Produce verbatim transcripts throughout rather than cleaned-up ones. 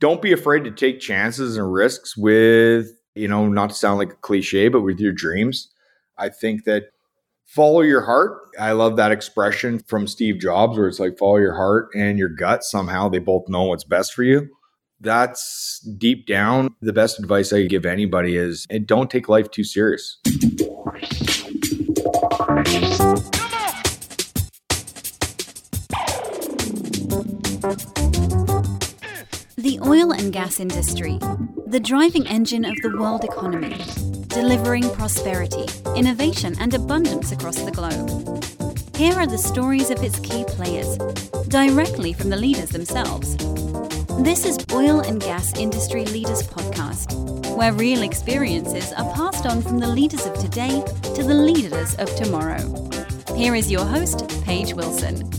don't be afraid to take chances and risks with, you know, not to sound like a cliche, but with your dreams. I think that follow your heart. I love that expression from Steve Jobs where it's like, follow your heart and your gut. Somehow they both know what's best for you. That's deep down. The best advice I could give anybody is, and don't take life too serious. The oil and gas industry, the driving engine of the world economy, delivering prosperity, innovation, and abundance across the globe. Here are the stories of its key players, directly from the leaders themselves. This is Oil and Gas Industry Leaders Podcast, where real experiences are passed on from the leaders of today to the leaders of tomorrow. Here is your host, Paige Wilson.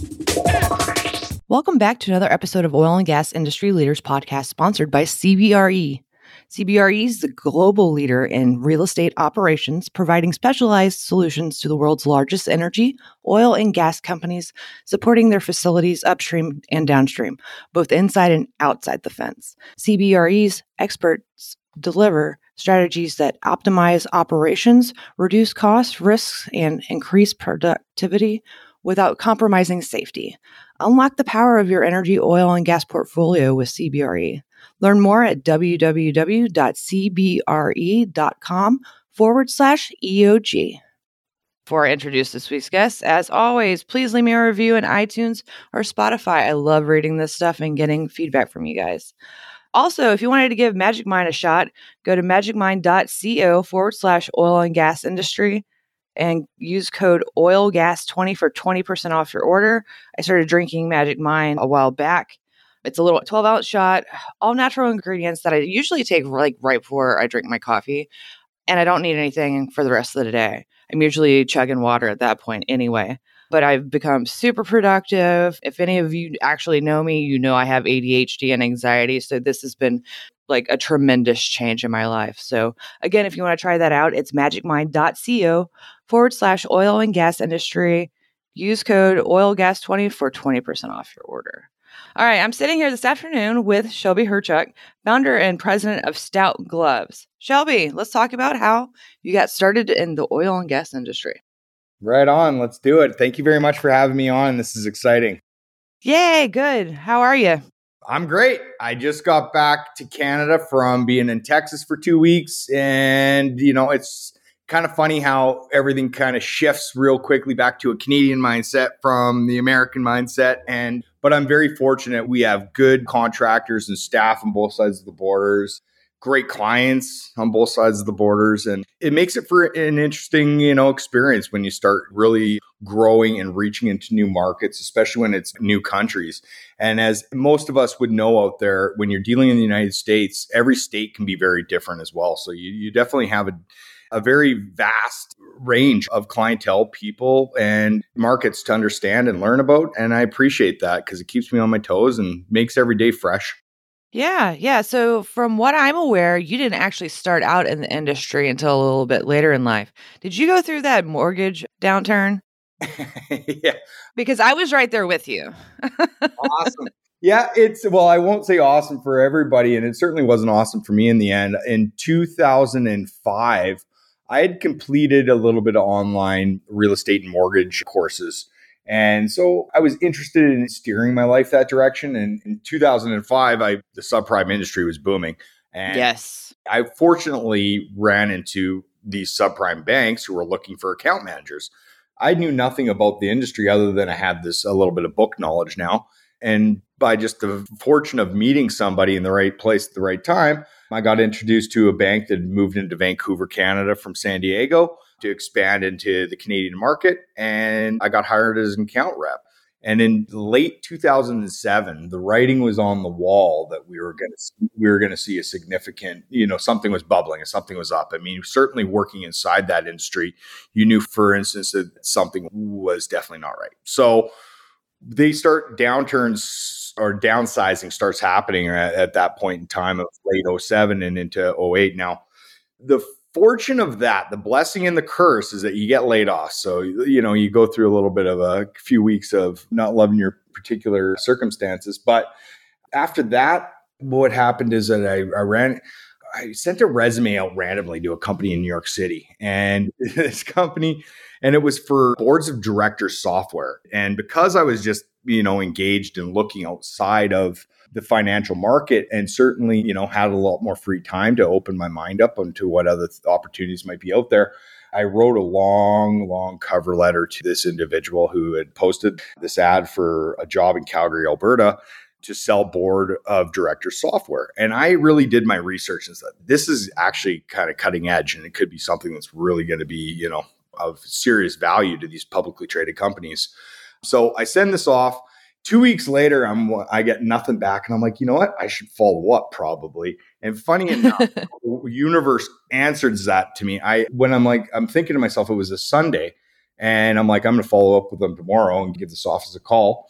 Welcome back to another episode of Oil and Gas Industry Leaders Podcast, sponsored by C B R E. C B R E is the global leader in real estate operations, providing specialized solutions to the world's largest energy, oil, and gas companies, supporting their facilities upstream and downstream, both inside and outside the fence. C B R E's experts deliver strategies that optimize operations, reduce costs, risks, and increase productivity without compromising safety. Unlock the power of your energy, oil, and gas portfolio with C B R E. Learn more at www.cbre.com forward slash EOG. Before I introduce this week's guest, as always, please leave me a review in iTunes or Spotify. I love reading this stuff and getting feedback from you guys. Also, if you wanted to give Magic Mind a shot, go to magicmind.co forward slash oil and gas industry and use code oil gas twenty for twenty percent off your order. I started drinking Magic Mind a while back. It's a little twelve ounce shot, all natural ingredients that I usually take like right before I drink my coffee, and I don't need anything for the rest of the day. I'm usually chugging water at that point anyway, but I've become super productive. If any of you actually know me, you know I have A D H D and anxiety, so this has been like a tremendous change in my life. So again, if you want to try that out, it's magicmind.co forward slash oil and gas industry. Use code oil gas twenty for twenty percent off your order. All right, I'm sitting here this afternoon with Shelby Hrechuk, founder and president of Stout Gloves. Shelby, let's talk about how you got started in the oil and gas industry. Right on. Let's do it. Thank you very much for having me on. This is exciting. Yay, good. How are you? I'm great. I just got back to Canada from being in Texas for two weeks. And, you know, it's kind of funny how everything kind of shifts real quickly back to a Canadian mindset from the American mindset. And but I'm very fortunate. We have good contractors and staff on both sides of the borders, great clients on both sides of the borders. And it makes it for an interesting, you know, experience when you start really growing and reaching into new markets, especially when it's new countries. And as most of us would know out there, when you're dealing in the United States, every state can be very different as well. So you, you definitely have a A very vast range of clientele, people, and markets to understand and learn about. And I appreciate that because it keeps me on my toes and makes every day fresh. Yeah. Yeah. So from what I'm aware, you didn't actually start out in the industry until a little bit later in life. Did you go through that mortgage downturn? Yeah. Because I was right there with you. Awesome. Yeah, it's, well, I won't say awesome for everybody. And it certainly wasn't awesome for me in the end. In two thousand five, I had completed a little bit of online real estate and mortgage courses. And so I was interested in steering my life that direction. And in two thousand five, I the subprime industry was booming. And yes, I fortunately ran into these subprime banks who were looking for account managers. I knew nothing about the industry other than I had this a little bit of book knowledge now. And by just the fortune of meeting somebody in the right place at the right time, I got introduced to a bank that moved into Vancouver, Canada from San Diego to expand into the Canadian market. And I got hired as an account rep. And in late two thousand seven, the writing was on the wall that we were going to we were going to see a significant, you know, something was bubbling and something was up. I mean, certainly working inside that industry, you knew, for instance, that something was definitely not right. So they start downturns or downsizing starts happening at, at that point in time of late oh seven and into oh eight. Now, the fortune of that, the blessing and the curse is that you get laid off. So, you know, you go through a little bit of a few weeks of not loving your particular circumstances. But after that, what happened is that I, I ran, I sent a resume out randomly to a company in New York City, and this company, and it was for boards of directors software. And because I was just, you know, engaged in looking outside of the financial market, and certainly, you know, had a lot more free time to open my mind up onto what other th- opportunities might be out there. I wrote a long, long cover letter to this individual who had posted this ad for a job in Calgary, Alberta, to sell board of director software. And I really did my research and said, this is actually kind of cutting edge, and it could be something that's really going to be, you know, of serious value to these publicly traded companies. So I send this off. Two weeks later, I'm I get nothing back, and I'm like, you know what? I should follow up probably. And funny enough, the universe answers that to me. I when I'm like, I'm thinking to myself, it was a Sunday, and I'm like, I'm going to follow up with them tomorrow and give this office a call.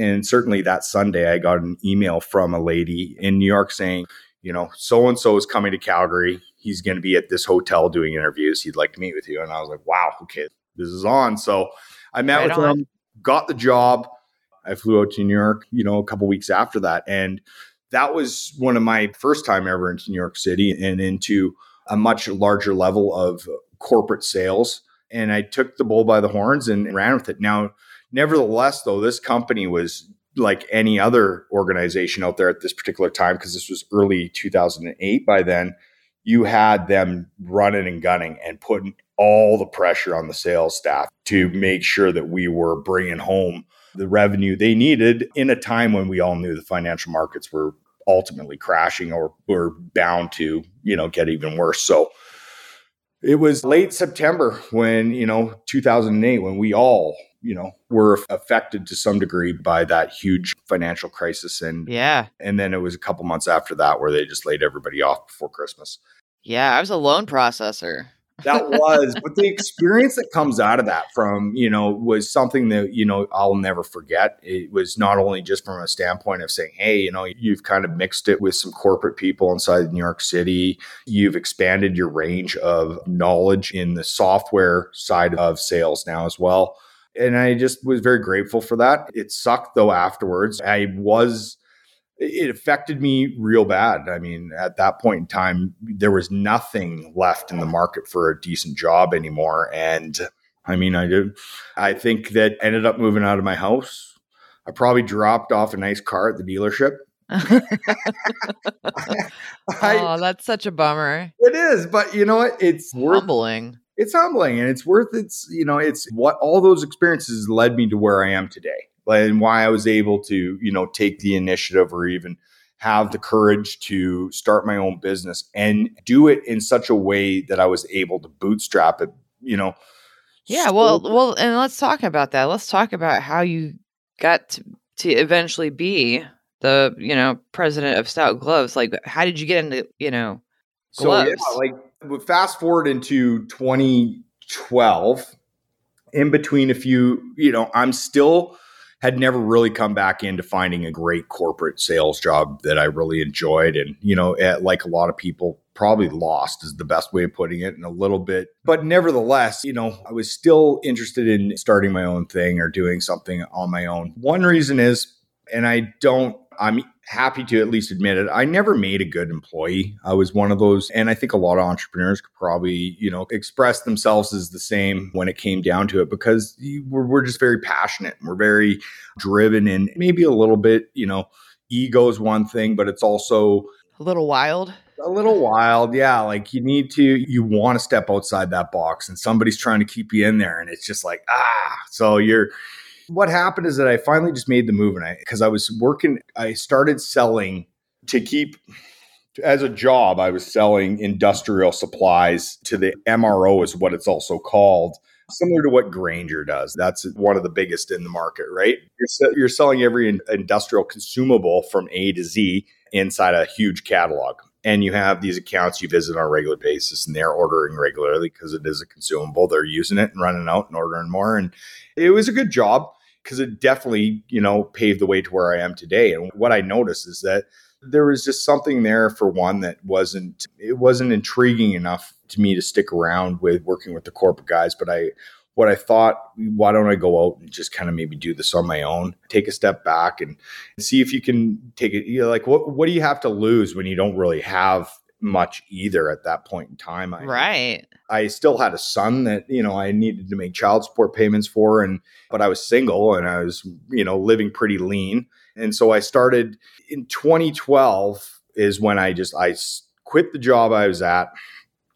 And certainly that Sunday, I got an email from a lady in New York saying, you know, so and so is coming to Calgary. He's going to be at this hotel doing interviews. He'd like to meet with you. And I was like, wow, okay, this is on. So I met right with on. him, got the job. I flew out to New York, you know, a couple weeks after that. And that was one of my first time ever into New York City and into a much larger level of corporate sales. And I took the bull by the horns and ran with it. Now, nevertheless, though, this company was like any other organization out there at this particular time, because this was early two thousand eight by then. You had them running and gunning and putting all the pressure on the sales staff to make sure that we were bringing home the revenue they needed in a time when we all knew the financial markets were ultimately crashing or were bound to, you know, get even worse. So it was late September when, you know, two thousand eight, when we all, you know, were affected to some degree by that huge financial crisis. And yeah, and then it was a couple months after that where they just laid everybody off before Christmas. Yeah, I was a loan processor. That was, but the experience that comes out of that from, you know, was something that, you know, I'll never forget. It was not only just from a standpoint of saying, hey, you know, you've kind of mixed it with some corporate people inside New York City. You've expanded your range of knowledge in the software side of sales now as well. And I just was very grateful for that. It sucked though afterwards. I was... It affected me real bad. I mean, at that point in time, there was nothing left in the market for a decent job anymore. And I mean, I did. I think that ended up moving out of my house. I probably dropped off a nice car at the dealership. I, oh, that's such a bummer. It is. But you know what? It's worth, humbling. It's humbling. And it's worth it's, you know, it's what all those experiences led me to where I am today. And why I was able to, you know, take the initiative or even have the courage to start my own business and do it in such a way that I was able to bootstrap it, you know. Yeah, well, well, and let's talk about that. Let's talk about how you got to, to eventually be the, you know, president of Stout Gloves. Like, how did you get into, you know, gloves? So, yeah, like, fast forward into twenty twelve, in between a few, you know, I'm still... had never really come back into finding a great corporate sales job that I really enjoyed. And, you know, like a lot of people, probably lost is the best way of putting it in a little bit. But nevertheless, you know, I was still interested in starting my own thing or doing something on my own. One reason is, and I don't, I'm happy to at least admit it, I never made a good employee. I was one of those, and I think a lot of entrepreneurs could probably, you know, express themselves as the same when it came down to it, because we're, we're just very passionate and we're very driven, and maybe a little bit, you know, ego is one thing, but it's also a little wild. A little wild. Yeah. Like you need to, you want to step outside that box, and somebody's trying to keep you in there, and it's just like, ah, so you're, what happened is that I finally just made the move, and I, because I was working, I started selling to keep, as a job, I was selling industrial supplies to the M R O is what it's also called, similar to what Grainger does. That's one of the biggest in the market, right? You're, you're selling every industrial consumable from A to Z inside a huge catalog. And you have these accounts you visit on a regular basis, and they're ordering regularly because it is a consumable. They're using it and running out and ordering more. And it was a good job, because it definitely, you know, paved the way to where I am today. And what I noticed is that there was just something there, for one, that wasn't, it wasn't intriguing enough to me to stick around with working with the corporate guys. But I what I thought, why don't I go out and just kind of maybe do this on my own, take a step back and see if you can take it. You know, like, what what do you have to lose when you don't really have much either at that point in time? I, right. I still had a son that, you know, I needed to make child support payments for, and but I was single and I was, you know, living pretty lean. And so I started in twenty twelve is when I just, I quit the job I was at.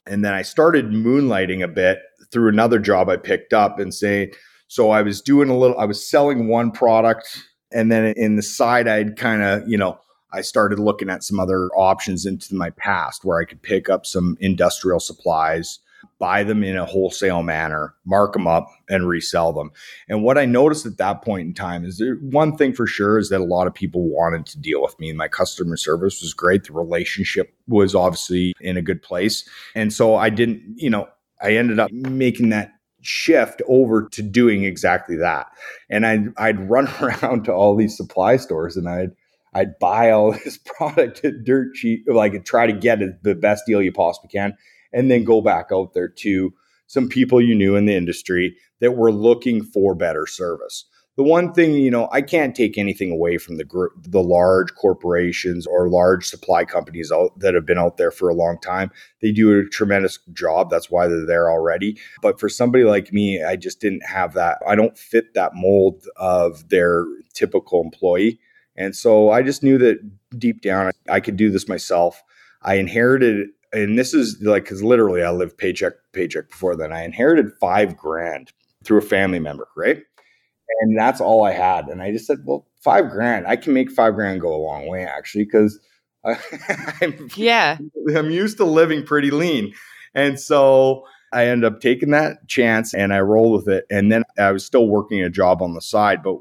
And then I started moonlighting a bit through another job I picked up and saying, so I was doing a little, I was selling one product. And then in the side, I'd kind of, you know, I started looking at some other options into my past where I could pick up some industrial supplies, buy them in a wholesale manner, mark them up and resell them. And what I noticed at that point in time is there, one thing for sure is that a lot of people wanted to deal with me. My customer service was great. The relationship was obviously in a good place. And so I didn't, you know, I ended up making that shift over to doing exactly that. And I'd, I'd run around to all these supply stores and I'd I'd buy all this product at dirt cheap, like I'd try to get it, the best deal you possibly can, and then go back out there to some people you knew in the industry that were looking for better service. The one thing, you know, I can't take anything away from the group, the large corporations or large supply companies out, that have been out there for a long time. They do a tremendous job. That's why they're there already. But for somebody like me, I just didn't have that. I don't fit that mold of their typical employee. And so I just knew that deep down, I could do this myself. I inherited, and this is like, because literally I lived paycheck to paycheck before then. I inherited five grand through a family member, right? And that's all I had. And I just said, well, five grand, I can make five grand go a long way, actually, because I'm, yeah. I'm used to living pretty lean. And so I ended up taking that chance and I rolled with it. And then I was still working a job on the side, but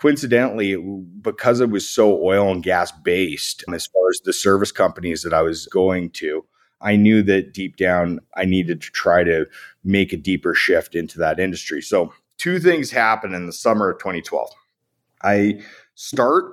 coincidentally, because it was so oil and gas based, as far as the service companies that I was going to, I knew that deep down, I needed to try to make a deeper shift into that industry. So two things happened in the summer of twenty twelve. I start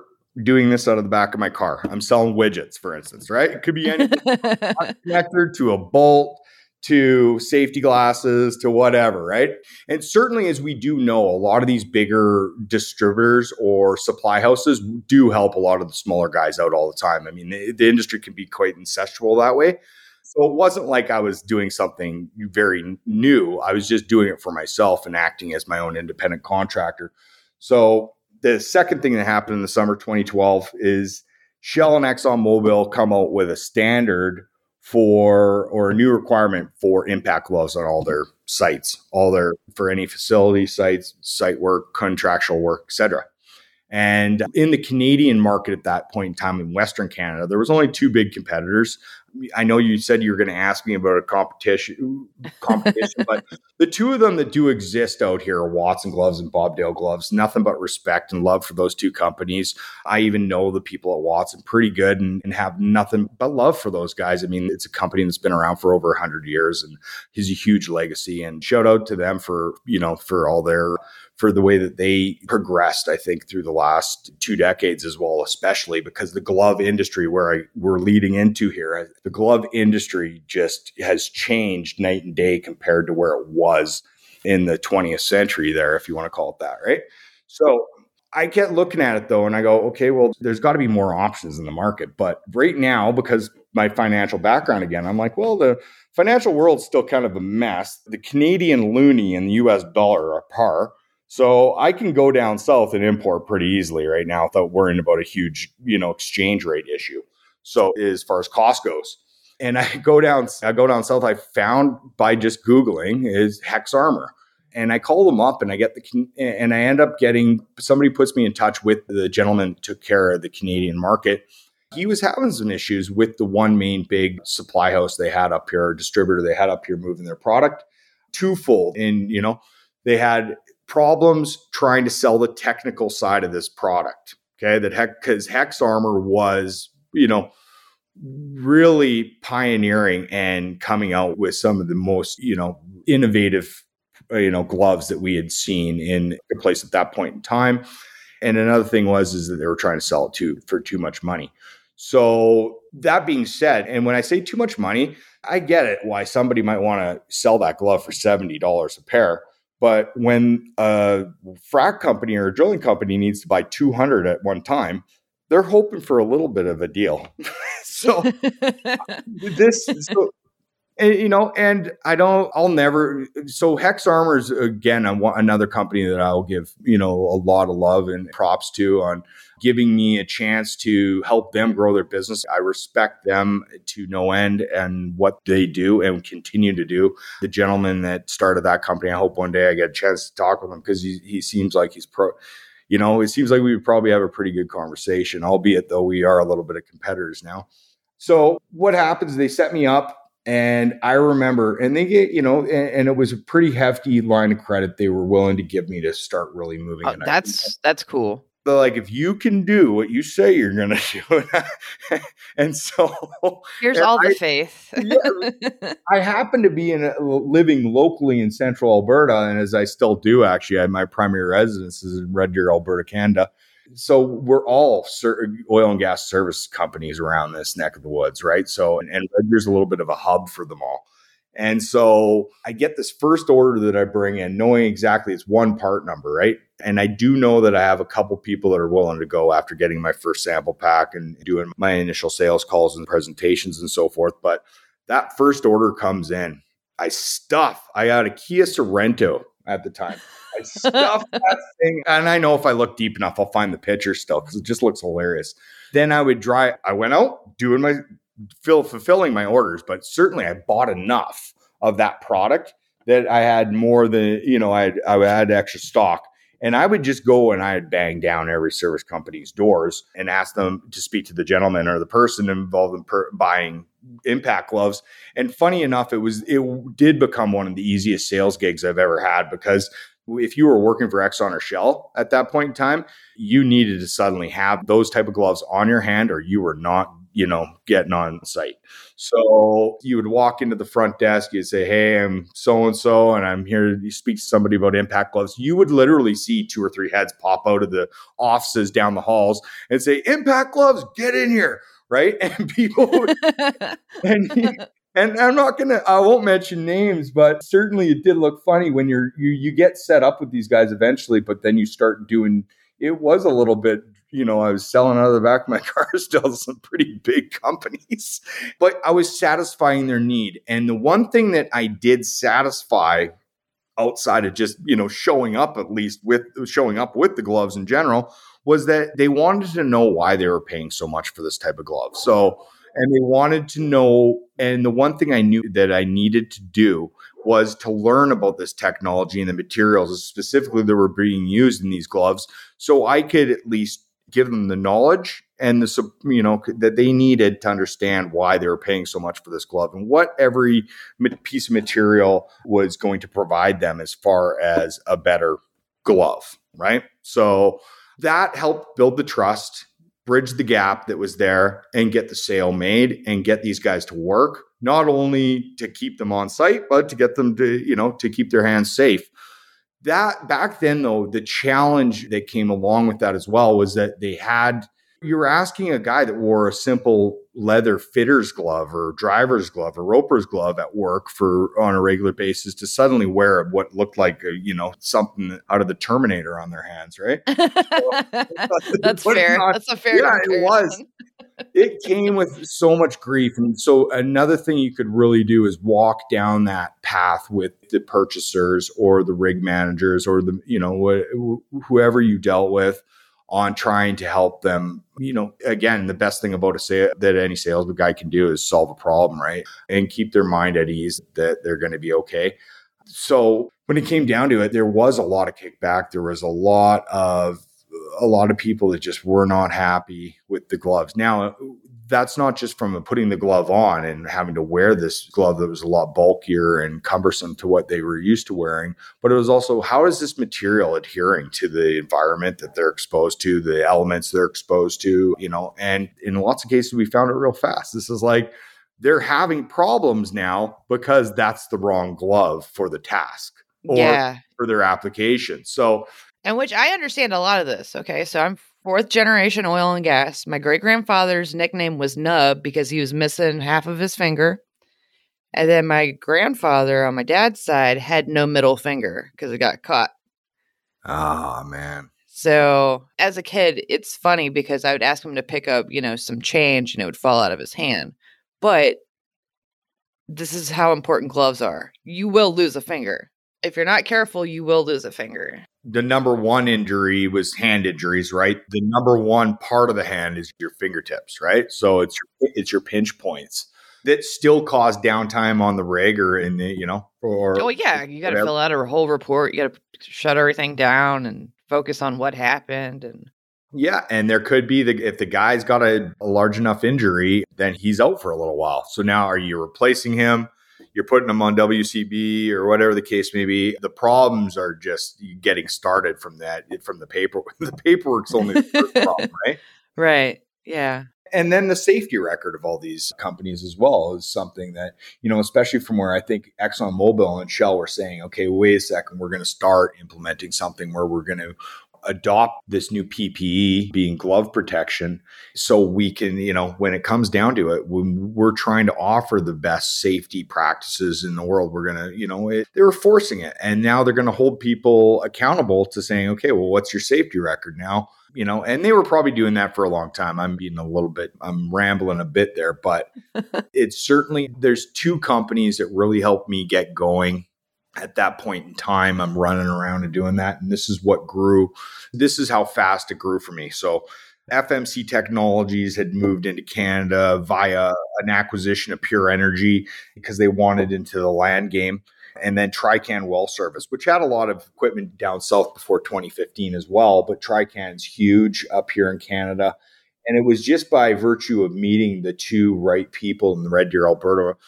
doing this out of the back of my car. I'm selling widgets, for instance, right? It could be anything, a connector to a bolt, to safety glasses, to whatever, right? And certainly, as we do know, a lot of these bigger distributors or supply houses do help a lot of the smaller guys out all the time. I mean, the, the industry can be quite incestual that way. So it wasn't like I was doing something very new. I was just doing it for myself and acting as my own independent contractor. So the second thing that happened in the summer twenty twelve is Shell and ExxonMobil come out with a standard for, or a new requirement for impact gloves on all their sites, all their, for any facility sites, site work, contractual work, et cetera. And in the Canadian market at that point in time in Western Canada, there was only two big competitors. I know you said you were going to ask me about a competition, competition but the two of them that do exist out here are Watson Gloves and Bob Dale Gloves. Nothing but respect and love for those two companies. I even know the people at Watson pretty good and, and have nothing but love for those guys. I mean, it's a company that's been around for over one hundred years and has a huge legacy. And shout out to them for, you know, for all their, for the way that they progressed, I think, through the last two decades as well, especially because the glove industry where I, we're leading into here, the glove industry just has changed night and day compared to where it was in the twentieth century there, if you want to call it that, right? So I kept looking at it though, and I go, okay, well, there's got to be more options in the market. But right now, because my financial background again, I'm like, well, the financial world's still kind of a mess. The Canadian loonie and the U S dollar are par. So I can go down south and import pretty easily right now without worrying about a huge, you know, exchange rate issue. So as far as cost goes, and I go down, I go down south, I found by just Googling is Hex Armor, and I call them up and I get the, and I end up getting, somebody puts me in touch with the gentleman who took care of the Canadian market. He was having some issues with the one main big supply house they had up here, or distributor they had up here moving their product twofold. And, you know, they had problems trying to sell the technical side of this product. Okay. That heck, because Hex Armor was, you know, really pioneering and coming out with some of the most, you know, innovative, you know, gloves that we had seen in the place at that point in time. And another thing was, is that they were trying to sell it to, for too much money. So that being said, and when I say too much money, I get it why somebody might want to sell that glove for seventy dollars a pair. But when a frac company or a drilling company needs to buy two hundred at one time, they're hoping for a little bit of a deal. So this, so, and, you know, and I don't, I'll never, so Hex Armor is again, I'm another company that I'll give, you know, a lot of love and props to on giving me a chance to help them grow their business. I respect them to no end and what they do and continue to do. The gentleman that started that company, I hope one day I get a chance to talk with him because he, he seems like he's pro. You know, it seems like we would probably have a pretty good conversation, albeit though we are a little bit of competitors now. So what happens, they set me up and I remember, and they get, you know, and, and it was a pretty hefty line of credit they were willing to give me to start really moving. Oh, that's, that's cool. They're like, if you can do what you say you're going to do. And so. Here's and all I, the faith. Yeah, I happen to be in a, living locally in central Alberta. And as I still do, actually, I, my primary residence is in Red Deer, Alberta, Canada. So we're all ser- oil and gas service companies around this neck of the woods, right? So, and, and Red Deer's a little bit of a hub for them all. And so I get this first order that I bring in, knowing exactly it's one part number, right? And I do know that I have a couple people that are willing to go after getting my first sample pack and doing my initial sales calls and presentations and so forth. But that first order comes in. I stuff. I had a Kia Sorento at the time. I stuffed that thing. And I know if I look deep enough, I'll find the picture still because it just looks hilarious. Then I would drive. I went out doing my... Fill, fulfilling my orders, but certainly I bought enough of that product that I had more than, you know, I had, I had extra stock. And I would just go and I would bang down every service company's doors and ask them to speak to the gentleman or the person involved in per- buying impact gloves. And funny enough, it was, it did become one of the easiest sales gigs I've ever had, because if you were working for Exxon or Shell at that point in time, you needed to suddenly have those type of gloves on your hand or you were not, you know, getting on site. So you would walk into the front desk, you'd say, hey, I'm so-and-so, and I'm here to speak to somebody about impact gloves. You would literally see two or three heads pop out of the offices down the halls and say, impact gloves, get in here, right? And people, would, and, and I'm not going to, I won't mention names, but certainly it did look funny when you're, you, you get set up with these guys eventually, but then you start doing, it was a little bit, you know, I was selling out of the back of my car still to some pretty big companies, but I was satisfying their need. And the one thing that I did satisfy outside of just, you know, showing up, at least with showing up with the gloves in general, was that they wanted to know why they were paying so much for this type of glove. So, and they wanted to know, and the one thing I knew that I needed to do was to learn about this technology and the materials specifically that were being used in these gloves, so I could at least give them the knowledge and the, you know, that they needed to understand why they were paying so much for this glove and what every piece of material was going to provide them as far as a better glove, right? So that helped build the trust, bridge the gap that was there, and get the sale made and get these guys to work, not only to keep them on site, but to get them to, you know, to keep their hands safe. That back then, though, the challenge that came along with that as well was that they had, you were asking a guy that wore a simple leather fitter's glove or driver's glove or roper's glove at work for on a regular basis to suddenly wear what looked like, a, you know, something out of the Terminator on their hands, right? So, that's fair. Not, that's a fair Yeah, comparison. It was. It came with so much grief. And so another thing you could really do is walk down that path with the purchasers or the rig managers or the, you know, wh- whoever you dealt with on trying to help them. You know, again, the best thing about a sale that any sales guy can do is solve a problem, right? And keep their mind at ease that they're going to be okay. So when it came down to it, there was a lot of kickback. There was a lot of a lot of people that just were not happy with the gloves. Now, that's not just from putting the glove on and having to wear this glove that was a lot bulkier and cumbersome to what they were used to wearing, but it was also, how is this material adhering to the environment that they're exposed to, the elements they're exposed to, you know, and in lots of cases, we found it real fast. This is like, they're having problems now because that's the wrong glove for the task or yeah. for their application. So, and which I understand a lot of this. Okay. So I'm fourth generation oil and gas. My great grandfather's nickname was Nub because he was missing half of his finger. And then my grandfather on my dad's side had no middle finger because it got caught. Oh, man. So as a kid, it's funny because I would ask him to pick up, you know, some change and it would fall out of his hand. But this is how important gloves are. You will lose a finger. If you're not careful, you will lose a finger. The number one injury was hand injuries, right? The number one part of the hand is your fingertips, right? So it's it's your pinch points that still cause downtime on the rig or in the, you know, or. Oh, yeah. You got to fill out a whole report. You got to shut everything down and focus on what happened. And yeah, and there could be the if the guy's got a, a large enough injury, then he's out for a little while. So now are you replacing him? You're putting him on W C B or whatever the case may be. The problems are just getting started from that from the paper. The paperwork's only the first problem, right? Right. Yeah. And then the safety record of all these companies as well is something that, you know, especially from where I think ExxonMobil and Shell were saying, okay, wait a second, we're going to start implementing something where we're going to adopt this new P P E being glove protection. So we can, you know, when it comes down to it, when we're trying to offer the best safety practices in the world, we're going to, you know, it, they were forcing it. And now they're going to hold people accountable to saying, okay, well, what's your safety record now? You know, and they were probably doing that for a long time. I'm being a little bit, I'm rambling a bit there, but it's certainly, there's two companies that really helped me get going at that point in time. I'm running around and doing that. And this is what grew. This is how fast it grew for me. So F M C Technologies had moved into Canada via an acquisition of Pure Energy because they wanted into the land game. And then Trican Well Service, which had a lot of equipment down south before twenty fifteen as well. But Trican's huge up here in Canada. And it was just by virtue of meeting the two right people in the Red Deer, Alberta,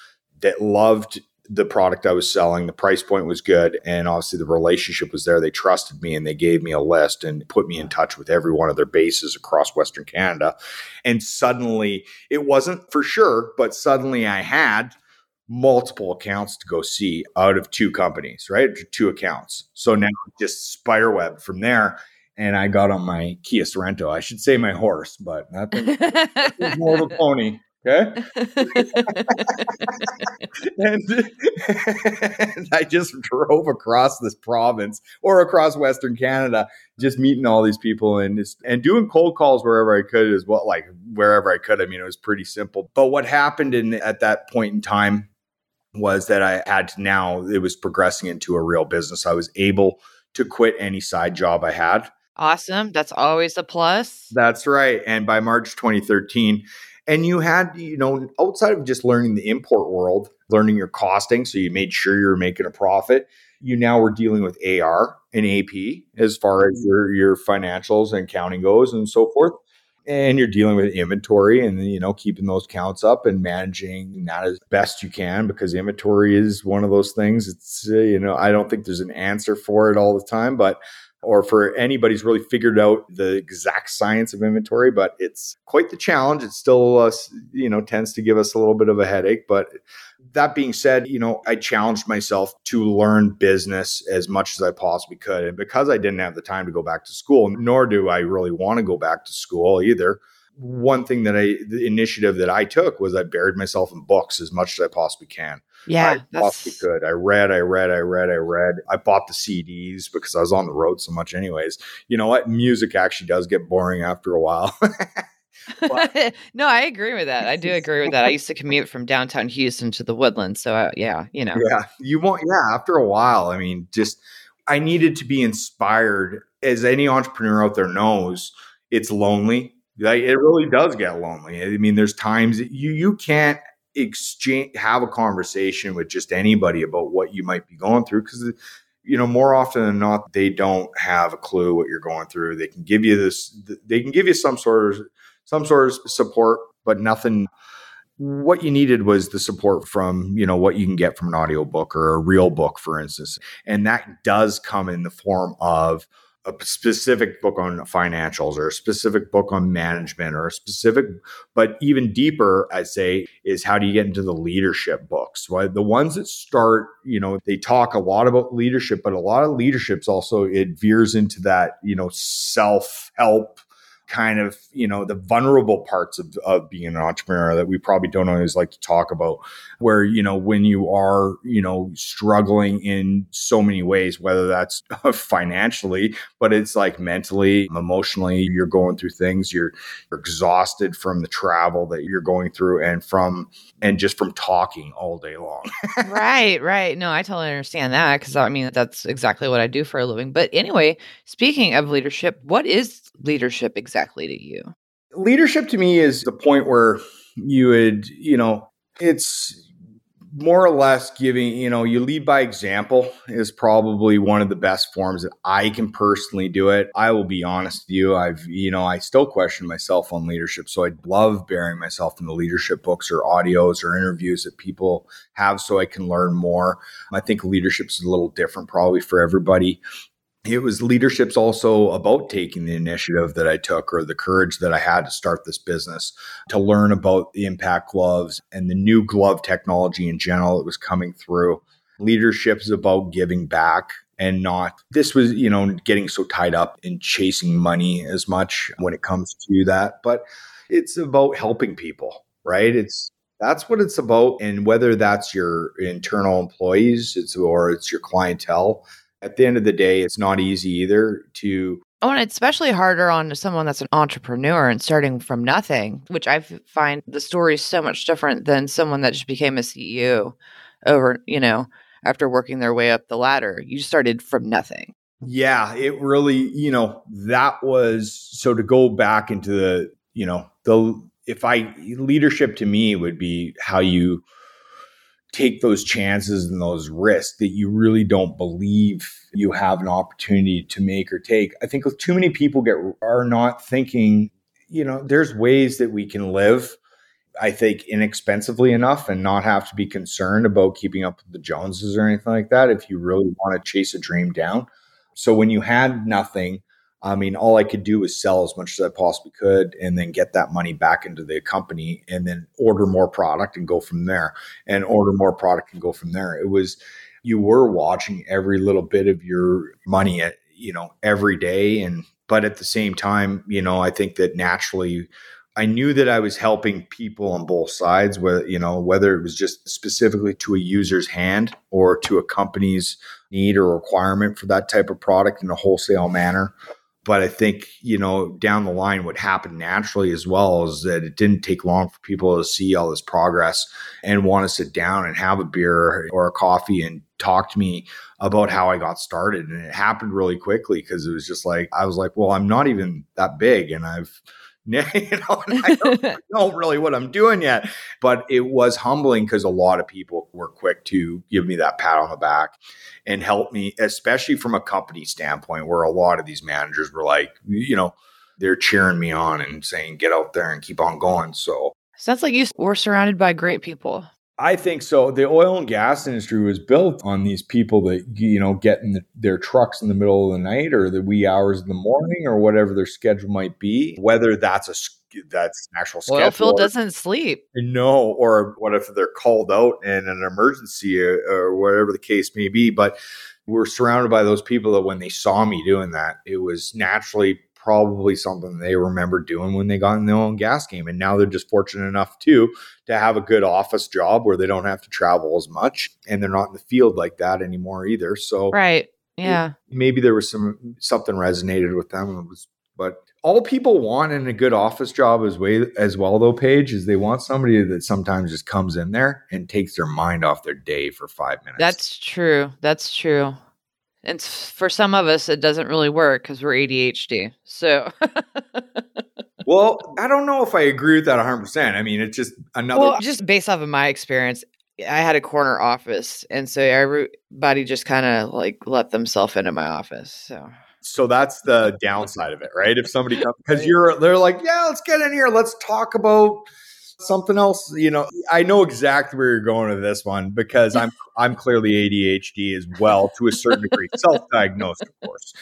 that loved the product I was selling. The price point was good. And obviously the relationship was there. They trusted me and they gave me a list and put me in touch with every one of their bases across Western Canada. And suddenly, it wasn't for sure, but suddenly I had multiple accounts to go see out of two companies, right? Two accounts. So now just spiderweb from there. And I got on my Kia Sorento. I should say my horse, but not the more of a pony. Okay. and, and I just drove across this province or across Western Canada, just meeting all these people and just, and doing cold calls wherever I could as well, like wherever I could. I mean, it was pretty simple. But what happened in at that point in time was that I had to now, it was progressing into a real business. I was able to quit any side job I had. Awesome. That's always a plus. That's right. And by March twenty thirteen, and you had, you know, outside of just learning the import world, learning your costing, so you made sure you were making a profit, you now were dealing with A R and A P as far as your, your financials and accounting goes and so forth. And you're dealing with inventory and, you know, keeping those counts up and managing that as best you can, because inventory is one of those things. It's, uh, you know, I don't think there's an answer for it all the time, but or for anybody's really figured out the exact science of inventory, but it's quite the challenge. It still, uh, you know, tends to give us a little bit of a headache. But that being said, you know, I challenged myself to learn business as much as I possibly could. And because I didn't have the time to go back to school, nor do I really want to go back to school either, one thing that I, the initiative that I took was I buried myself in books as much as I possibly can. Yeah. I that's... possibly could. I read, I read, I read, I read. I bought the C Ds because I was on the road so much anyways. You know what? Music actually does get boring after a while. But... no, I agree with that. I do agree with that. I used to commute from downtown Houston to the Woodlands. So I, yeah, you know. Yeah. You won't. Yeah. After a while, I mean, just, I needed to be inspired. As any entrepreneur out there knows, it's lonely. Like, it really does get lonely. I mean, there's times that you you can't exchange have a conversation with just anybody about what you might be going through, because, you know, more often than not, they don't have a clue what you're going through. They can give you this, they can give you some sort of some sort of support, but nothing. What you needed was the support from, you know, what you can get from an audiobook or a real book, for instance, and that does come in the form of a specific book on financials or a specific book on management or a specific, but even deeper, I say, is how do you get into the leadership books, right? The ones that start, you know, they talk a lot about leadership, but a lot of leadership's also, it veers into that, you know, self-help kind of, you know, the vulnerable parts of, of being an entrepreneur that we probably don't always like to talk about, where, you know, when you are, you know, struggling in so many ways, whether that's financially, but it's like mentally, emotionally, you're going through things, you're, you're exhausted from the travel that you're going through and from, and just from talking all day long. Right, right. No, I totally understand that, because I mean, that's exactly what I do for a living. But anyway, speaking of leadership, what is leadership exactly to you? Leadership to me is the point where you would, you know, it's more or less giving, you know, you lead by example is probably one of the best forms that I can personally do it. I will be honest with you. I've, you know, I still question myself on leadership. So I love burying myself in the leadership books or audios or interviews that people have so I can learn more. I think leadership is a little different probably for everybody. It was leadership's also about taking the initiative that I took or the courage that I had to start this business, to learn about the impact gloves and the new glove technology in general that was coming through. Leadership is about giving back and not, this was, you know, getting so tied up in chasing money as much when it comes to that, but it's about helping people, right? It's, that's what it's about. And whether that's your internal employees, it's, or it's your clientele, at the end of the day, it's not easy either to... Oh, and it's especially harder on someone that's an entrepreneur and starting from nothing, which I find the story is so much different than someone that just became a C E O over, you know, after working their way up the ladder. You started from nothing. Yeah, it really, you know, that was... So to go back into the, you know, the if I... Leadership to me would be how you... take those chances and those risks that you really don't believe you have an opportunity to make or take. I think too many people get are not thinking, you know, there's ways that we can live, I think, inexpensively enough and not have to be concerned about keeping up with the Joneses or anything like that if you really want to chase a dream down. So when you had nothing, I mean, all I could do was sell as much as I possibly could and then get that money back into the company and then order more product and go from there and order more product and go from there. It was, you were watching every little bit of your money at, you know, every day. And, but at the same time, you know, I think that naturally I knew that I was helping people on both sides, whether, you know, whether it was just specifically to a user's hand or to a company's need or requirement for that type of product in a wholesale manner. But I think, you know, down the line, what happened naturally as well is that it didn't take long for people to see all this progress and want to sit down and have a beer or a coffee and talk to me about how I got started. And it happened really quickly because it was just like, I was like, well, I'm not even that big and I've, you know, and I don't know really what I'm doing yet. But it was humbling because a lot of people were quick to give me that pat on the back and help me, especially from a company standpoint, where a lot of these managers were like, you know, they're cheering me on and saying, get out there and keep on going. So sounds like you were surrounded by great people. I think so. The oil and gas industry was built on these people that, you know, get in the, their trucks in the middle of the night or the wee hours of the morning or whatever their schedule might be, whether that's a that's an actual schedule. Oil field doesn't sleep. No, or what if they're called out in an emergency or, or whatever the case may be. But we're surrounded by those people that when they saw me doing that, it was naturally probably something they remember doing when they got in the oil and gas game. And now they're just fortunate enough too to have a good office job where they don't have to travel as much and they're not in the field like that anymore either. So right. Yeah. Maybe there was some something resonated with them. It was, but all people want in a good office job as way as well though, Paige, is they want somebody that sometimes just comes in there and takes their mind off their day for five minutes. That's true. That's true. And for some of us, it doesn't really work because we're A D H D. So, well, I don't know if I agree with that one hundred percent. I mean, it's just another. Well, just based off of my experience, I had a corner office. And so everybody just kind of like let themselves into my office. So. So that's the downside of it, right? If somebody comes, because you're, they're like, yeah, let's get in here. Let's talk about something else, you know. I know exactly where you're going with this one because I'm I'm clearly A D H D as well to a certain degree, self-diagnosed, of course.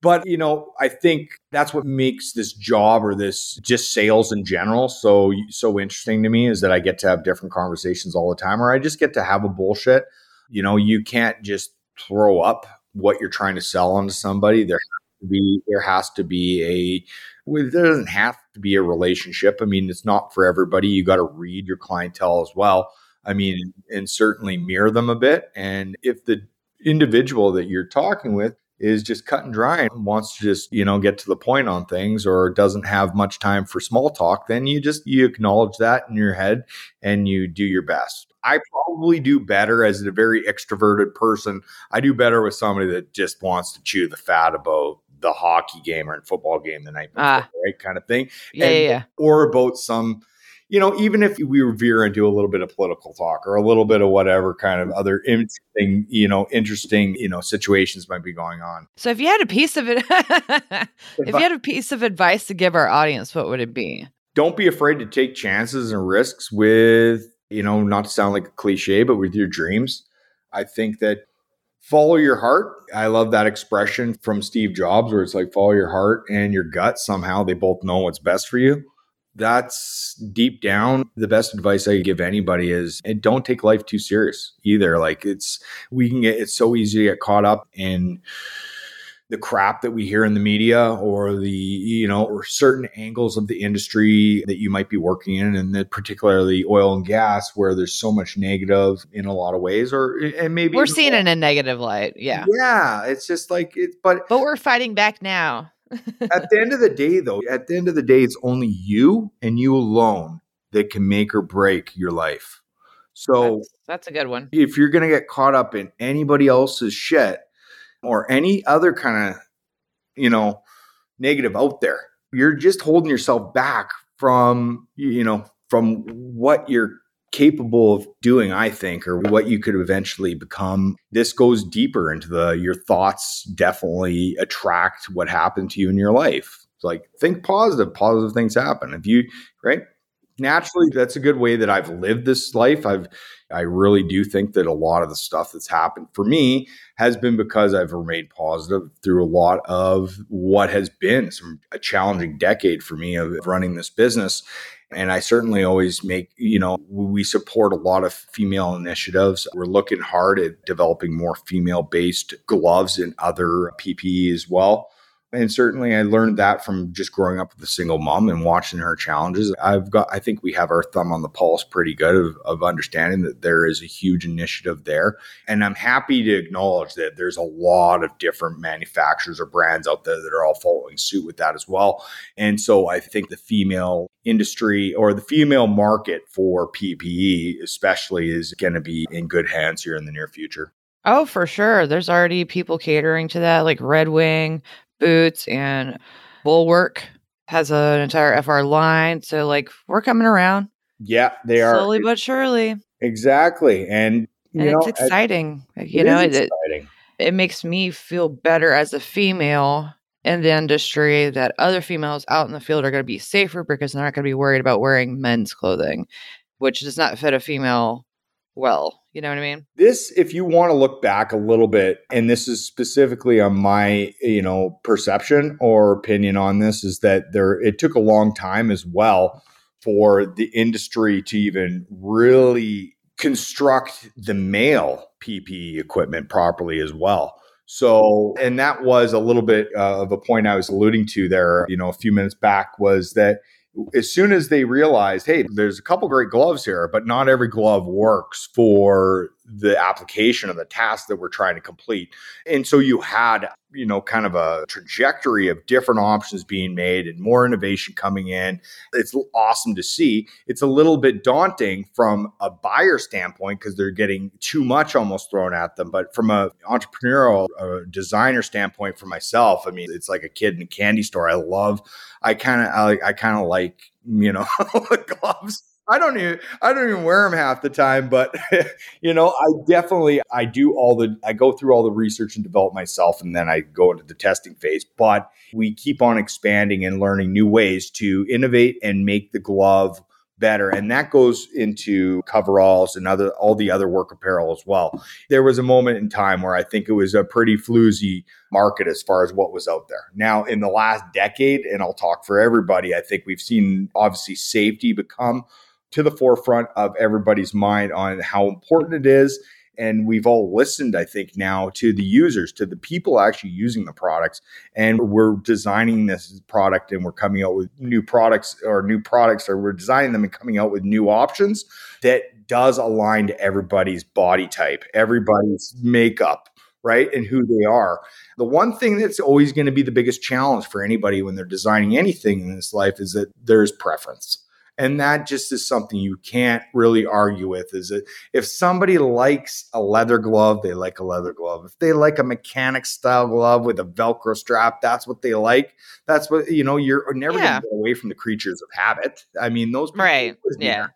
But, you know, I think that's what makes this job or this just sales in general so so interesting to me is that I get to have different conversations all the time, or I just get to have a bullshit. You know, you can't just throw up what you're trying to sell onto somebody. There has to be there has to be a Well, there doesn't have to be a relationship. I mean, it's not for everybody. You got to read your clientele as well. I mean, and certainly mirror them a bit. And if the individual that you're talking with is just cut and dry and wants to just, you know, get to the point on things or doesn't have much time for small talk, then you just, you acknowledge that in your head and you do your best. I probably do better as a very extroverted person. I do better with somebody that just wants to chew the fat about the hockey game or in football game the night before, ah, right? Kind of thing. Yeah, and, yeah. Or about some, you know, even if we veer into a little bit of political talk or a little bit of whatever kind of other interesting, you know, interesting, you know, situations might be going on. So if you had a piece of it, if you had a piece of advice to give our audience, what would it be? Don't be afraid to take chances and risks with, you know, not to sound like a cliche, but with your dreams. I think that follow your heart. I love that expression from Steve Jobs where it's like, follow your heart and your gut. Somehow they both know what's best for you. That's deep down. The best advice I give anybody is, and don't take life too serious either. Like it's, we can get, it's so easy to get caught up in the crap that we hear in the media or the, you know, or certain angles of the industry that you might be working in. And that particularly oil and gas, where there's so much negative in a lot of ways, or, and maybe we're seen in a negative light. Yeah. Yeah. It's just like, it, but, but we're fighting back now. At the end of the day, though, at the end of the day, it's only you and you alone that can make or break your life. So that's, that's a good one. If you're going to get caught up in anybody else's shit or any other kind of, you know, negative out there, you're just holding yourself back from, you know, from what you're capable of doing, I think, or what you could eventually become. This goes deeper into the, your thoughts definitely attract what happened to you in your life. It's like, think positive, positive things happen. If you, right? Naturally, that's a good way that I've lived this life. I've, I really do think that a lot of the stuff that's happened for me has been because I've remained positive through a lot of what has been some, a challenging decade for me of running this business. And I certainly always make, you know, we support a lot of female initiatives. We're looking hard at developing more female-based gloves and other P P E as well. And certainly I learned that from just growing up with a single mom and watching her challenges. I've got, I think we have our thumb on the pulse pretty good of, of understanding that there is a huge initiative there. And I'm happy to acknowledge that there's a lot of different manufacturers or brands out there that are all following suit with that as well. And so I think the female industry or the female market for P P E especially is going to be in good hands here in the near future. Oh, for sure. There's already people catering to that, like Red Wing Boots, and Bulwark has an entire F R line. So like we're coming around. Yeah, they are. Slowly but surely. Exactly. And, you and know, it's exciting. I, you it know, it, exciting. It, it makes me feel better as a female in the industry that other females out in the field are going to be safer because they're not going to be worried about wearing men's clothing, which does not fit a female well. You know what I mean? This, if you want to look back a little bit, and this is specifically on my, you know, perception or opinion on this, is that there, it took a long time as well for the industry to even really construct the male P P E equipment properly as well. So, and that was a little bit uh, of a point I was alluding to there, you know, a few minutes back, was that as soon as they realized, hey, there's a couple great gloves here, but not every glove works for the application of the task that we're trying to complete. And so you had, you know, kind of a trajectory of different options being made and more innovation coming in. It's awesome to see. It's a little bit daunting from a buyer standpoint because they're getting too much almost thrown at them. But from an entrepreneurial or designer standpoint for myself, I mean, it's like a kid in a candy store. I love, I kind of, I, I kind of like, you know, gloves. I don't even, I don't even wear them half the time, but you know, I definitely, I do all the, I go through all the research and develop myself, and then I go into the testing phase, but we keep on expanding and learning new ways to innovate and make the glove better. And that goes into coveralls and other, all the other work apparel as well. There was a moment in time where I think it was a pretty floozy market as far as what was out there. Now in the last decade, and I'll talk for everybody, I think we've seen obviously safety become to the forefront of everybody's mind on how important it is. And we've all listened, I think, now to the users, to the people actually using the products. And we're designing this product and we're coming out with new products or new products, or we're designing them and coming out with new options that does align to everybody's body type, everybody's makeup, right? And who they are. The one thing that's always going to be the biggest challenge for anybody when they're designing anything in this life is that there's preference. And that just is something you can't really argue with, is that if somebody likes a leather glove, they like a leather glove. If they like a mechanic style glove with a Velcro strap, that's what they like. That's what, you know, you're never yeah. going to get away from the creatures of habit. I mean, those people right. yeah. There.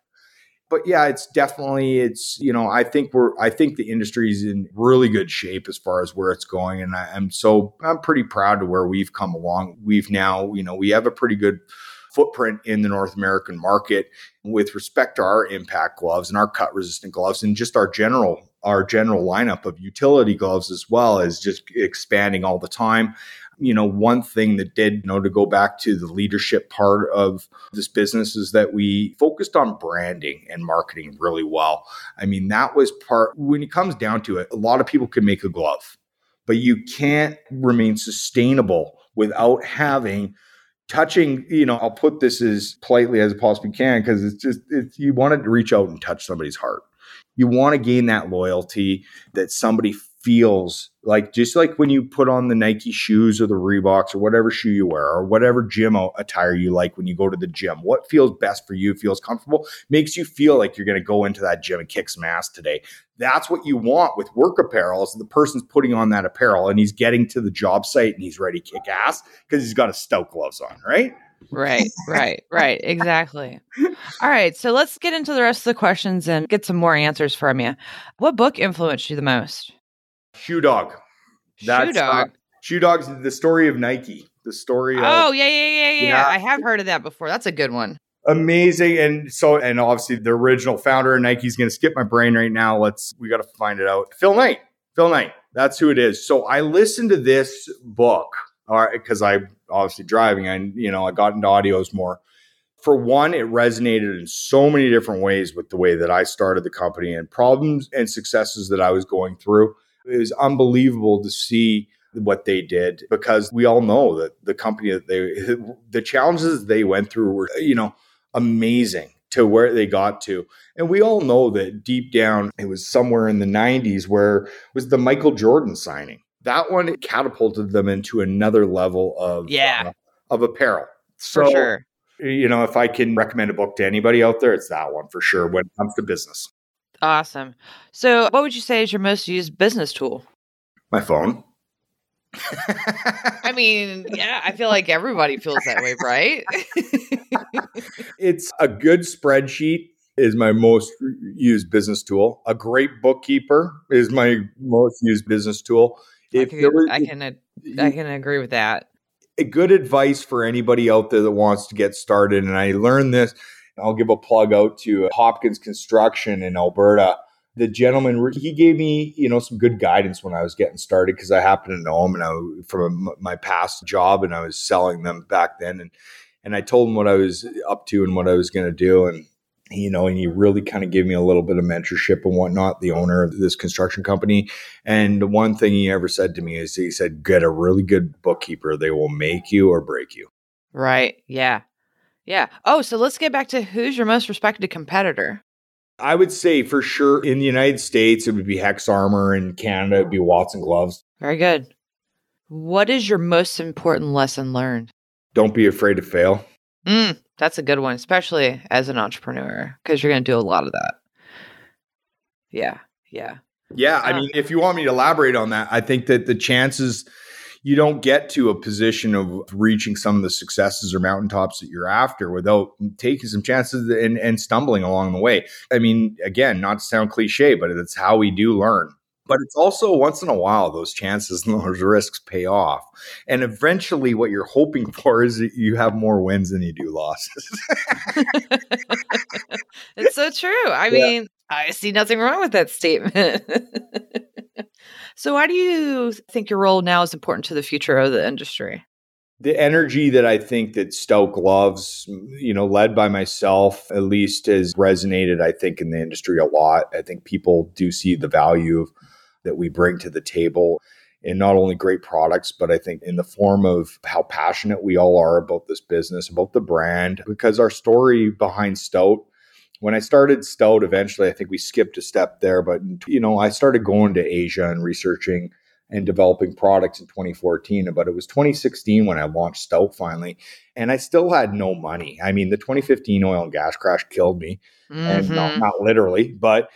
But yeah, it's definitely, it's, you know, I think we're, I think the industry is in really good shape as far as where it's going. And I, I'm so, I'm pretty proud to where we've come along. We've now, you know, we have a pretty good footprint in the North American market with respect to our impact gloves and our cut resistant gloves, and just our general, our general lineup of utility gloves as well is just expanding all the time. You know, one thing that did, you know, to go back to the leadership part of this business is that we focused on branding and marketing really well. I mean, that was part, when it comes down to it, a lot of people can make a glove, but you can't remain sustainable without having touching, you know, I'll put this as politely as I possibly can, because it's just, it's, you wanted to reach out and touch somebody's heart. You want to gain that loyalty that somebody feels like, just like when you put on the Nike shoes or the Reeboks or whatever shoe you wear or whatever gym attire you like when you go to the gym, what feels best for you, feels comfortable, makes you feel like you're going to go into that gym and kick some ass today. That's what you want with work apparel, is the person's putting on that apparel and he's getting to the job site and he's ready to kick ass because he's got his Stout gloves on, right? Right, right, right. Exactly. All right. So let's get into the rest of the questions and get some more answers from you. What book influenced you the most? Shoe Dog. That's, Shoe Dog. Uh, Shoe Dog's the story of Nike. The story of... Oh, yeah, yeah, yeah, yeah, yeah. I have heard of that before. That's a good one. Amazing. And so, and obviously the original founder of Nike's going to skip my brain right now. Let's, we got to find it out. Phil Knight. Phil Knight. That's who it is. So I listened to this book, all right, because I obviously driving, I, you know, I got into audios more. For one, it resonated in so many different ways with the way that I started the company and problems and successes that I was going through. It was unbelievable to see what they did, because we all know that the company that they, the challenges they went through were, you know, amazing to where they got to. And we all know that deep down, it was somewhere in the nineties where it was the Michael Jordan signing. That one catapulted them into another level of, yeah. uh, of apparel. So, for sure. You know, if I can recommend a book to anybody out there, it's that one for sure when it comes to business. Awesome. So what would you say is your most used business tool? My phone. I mean, yeah, I feel like everybody feels that way, right? It's a good spreadsheet is my most used business tool. A great bookkeeper is my most used business tool. If I can, was, I can, if, I can agree with that. A good advice for anybody out there that wants to get started. And I learned this. I'll give a plug out to Hopkins Construction in Alberta. The gentleman, he gave me, you know, some good guidance when I was getting started, because I happened to know him and I, from my past job, and I was selling them back then. And and I told him what I was up to and what I was going to do. And, you know, and he really kind of gave me a little bit of mentorship and whatnot, the owner of this construction company. And the one thing he ever said to me is he said, get a really good bookkeeper. They will make you or break you. Right. Yeah. Yeah. Oh, so let's get back to who's your most respected competitor. I would say for sure in the United States, it would be Hex Armor. In Canada, it would be Watson Gloves. Very good. What is your most important lesson learned? Don't be afraid to fail. Mm, that's a good one, especially as an entrepreneur, because you're going to do a lot of that. Yeah. Yeah. Yeah. Um, I mean, if you want me to elaborate on that, I think that the chances... You don't get to a position of reaching some of the successes or mountaintops that you're after without taking some chances and, and stumbling along the way. I mean, again, not to sound cliche, but it's how we do learn. But it's also once in a while, those chances and those risks pay off. And eventually what you're hoping for is that you have more wins than you do losses. It's so true. I yeah. mean, I see nothing wrong with that statement. So why do you think your role now is important to the future of the industry? the energy that I think that Stout Gloves, you know, led by myself, at least, has resonated, I think, in the industry a lot. I think people do see the value of, that we bring to the table in not only great products, but I think in the form of how passionate we all are about this business, about the brand, because our story behind Stout, when I started Stout, eventually, I think we skipped a step there, but, you know, I started going to Asia and researching and developing products in twenty fourteen, but it was twenty sixteen when I launched Stout finally, and I still had no money. I mean, the twenty fifteen oil and gas crash killed me, mm-hmm. and not, not literally, but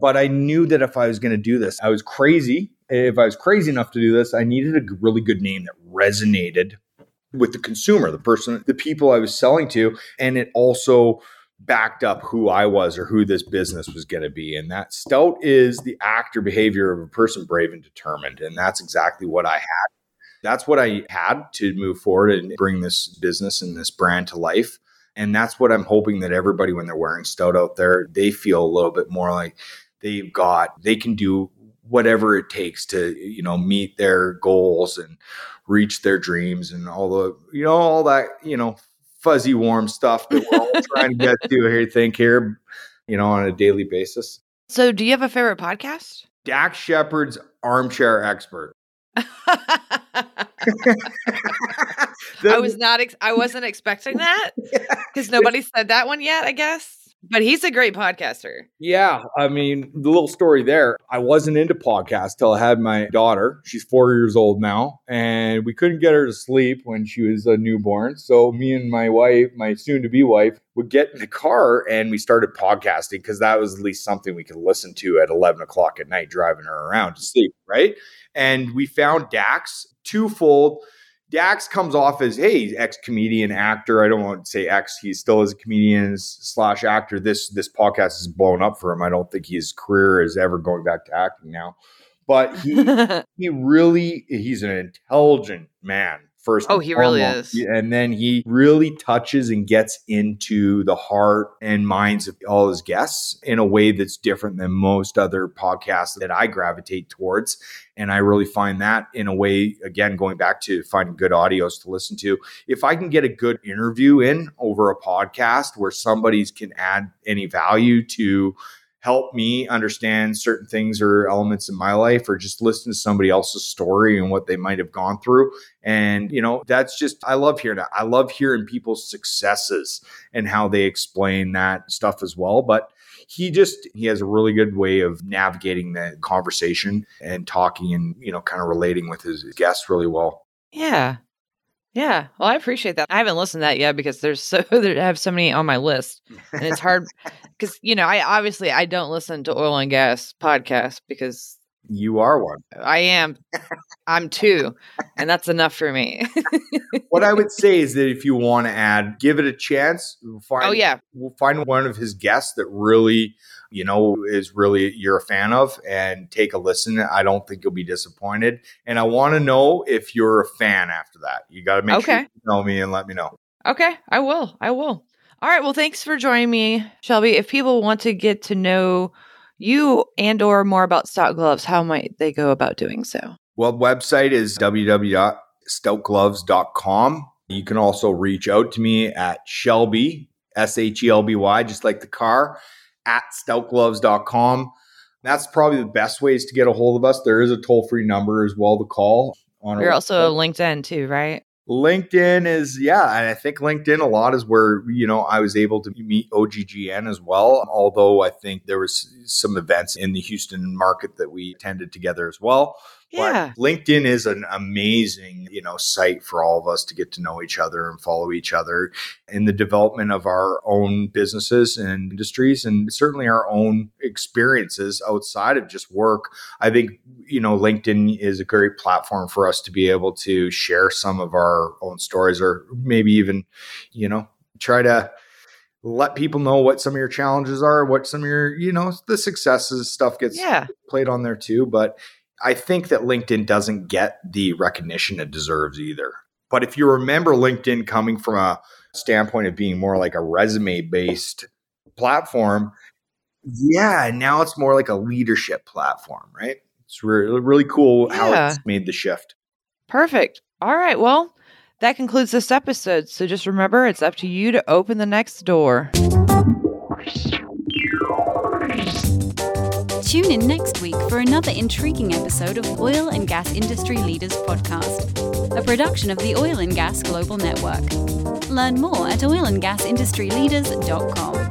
but I knew that if I was going to do this, I was crazy. If I was crazy enough to do this, I needed a really good name that resonated with the consumer, the person, the people I was selling to, and it also backed up who I was or who this business was going to be. And that Stout is the act or behavior of a person brave and determined. And that's exactly what I had. That's what I had to move forward and bring this business and this brand to life. And that's what I'm hoping that everybody, when they're wearing Stout out there, they feel a little bit more like they've got, they can do whatever it takes to, you know, meet their goals and reach their dreams and all the, you know, all that, you know, fuzzy warm stuff that we're all trying to get to here, think here, you know, on a daily basis. So do you have a favorite podcast? Dax Shepard's Armchair Expert. I was not, ex- I wasn't expecting that because nobody said that one yet, I guess. But he's a great podcaster. Yeah. I mean, the little story there, I wasn't into podcasts till I had my daughter. She's four years old now, and we couldn't get her to sleep when she was a newborn. So me and my wife, my soon-to-be wife, would get in the car and we started podcasting because that was at least something we could listen to at eleven o'clock at night driving her around to sleep, right? And we found Dax twofold. Dax comes off as, hey, ex-comedian, actor. I don't want to say ex. He still is a comedian slash actor. This this podcast is blown up for him. I don't think his career is ever going back to acting now. But he he really, he's an intelligent man. First, oh, he really is. And then he really touches and gets into the heart and minds of all his guests in a way that's different than most other podcasts that I gravitate towards. And I really find that, in a way, again, going back to finding good audios to listen to, if I can get a good interview in over a podcast where somebody can add any value to help me understand certain things or elements in my life, or just listen to somebody else's story and what they might have gone through. And, you know, that's just, I love hearing that. I love hearing people's successes and how they explain that stuff as well. But he just, he has a really good way of navigating the conversation and talking and, you know, kind of relating with his guests really well. Yeah. Yeah. Well, I appreciate that. I haven't listened to that yet because there's so, there, I have so many on my list, and it's hard because, you know, I obviously, I don't listen to oil and gas podcasts because you are one. I am. I'm two. And that's enough for me. What I would say is that if you want to add, give it a chance. Find, oh, yeah. We'll find one of his guests that really, you know, is really you're a fan of, and take a listen. I don't think you'll be disappointed. And I want to know if you're a fan after that. You got to make okay. sure you know me and let me know. Okay. I will. I will. All right. Well, thanks for joining me, Shelby. If people want to get to know you and or more about Stout Gloves, how might they go about doing so? Well, website is w w w dot stout gloves dot com. You can also reach out to me at Shelby, S H E L B Y, just like the car, at stout gloves dot com. That's probably the best ways to get a hold of us. There is a toll-free number as well to call. On You're also LinkedIn too, right? LinkedIn is, yeah, and I think LinkedIn a lot is where, you know, I was able to meet O G G N as well, although I think there was some events in the Houston market that we attended together as well. Yeah. But LinkedIn is an amazing, you know, site for all of us to get to know each other and follow each other in the development of our own businesses and industries, and certainly our own experiences outside of just work. I think, you know, LinkedIn is a great platform for us to be able to share some of our own stories, or maybe even, you know, try to let people know what some of your challenges are, what some of your, you know, the successes stuff gets yeah. played on there too. But I think that LinkedIn doesn't get the recognition it deserves either. But if you remember LinkedIn coming from a standpoint of being more like a resume-based platform, yeah, now it's more like a leadership platform, right? It's really, really cool yeah. how it's made the shift. Perfect. All right. Well, That concludes this episode, so just remember, it's up to you to open the next door. Tune in next week for another intriguing episode of Oil and Gas Industry Leaders Podcast, a production of the Oil and Gas Global Network. Learn more at oil and gas industry leaders dot com.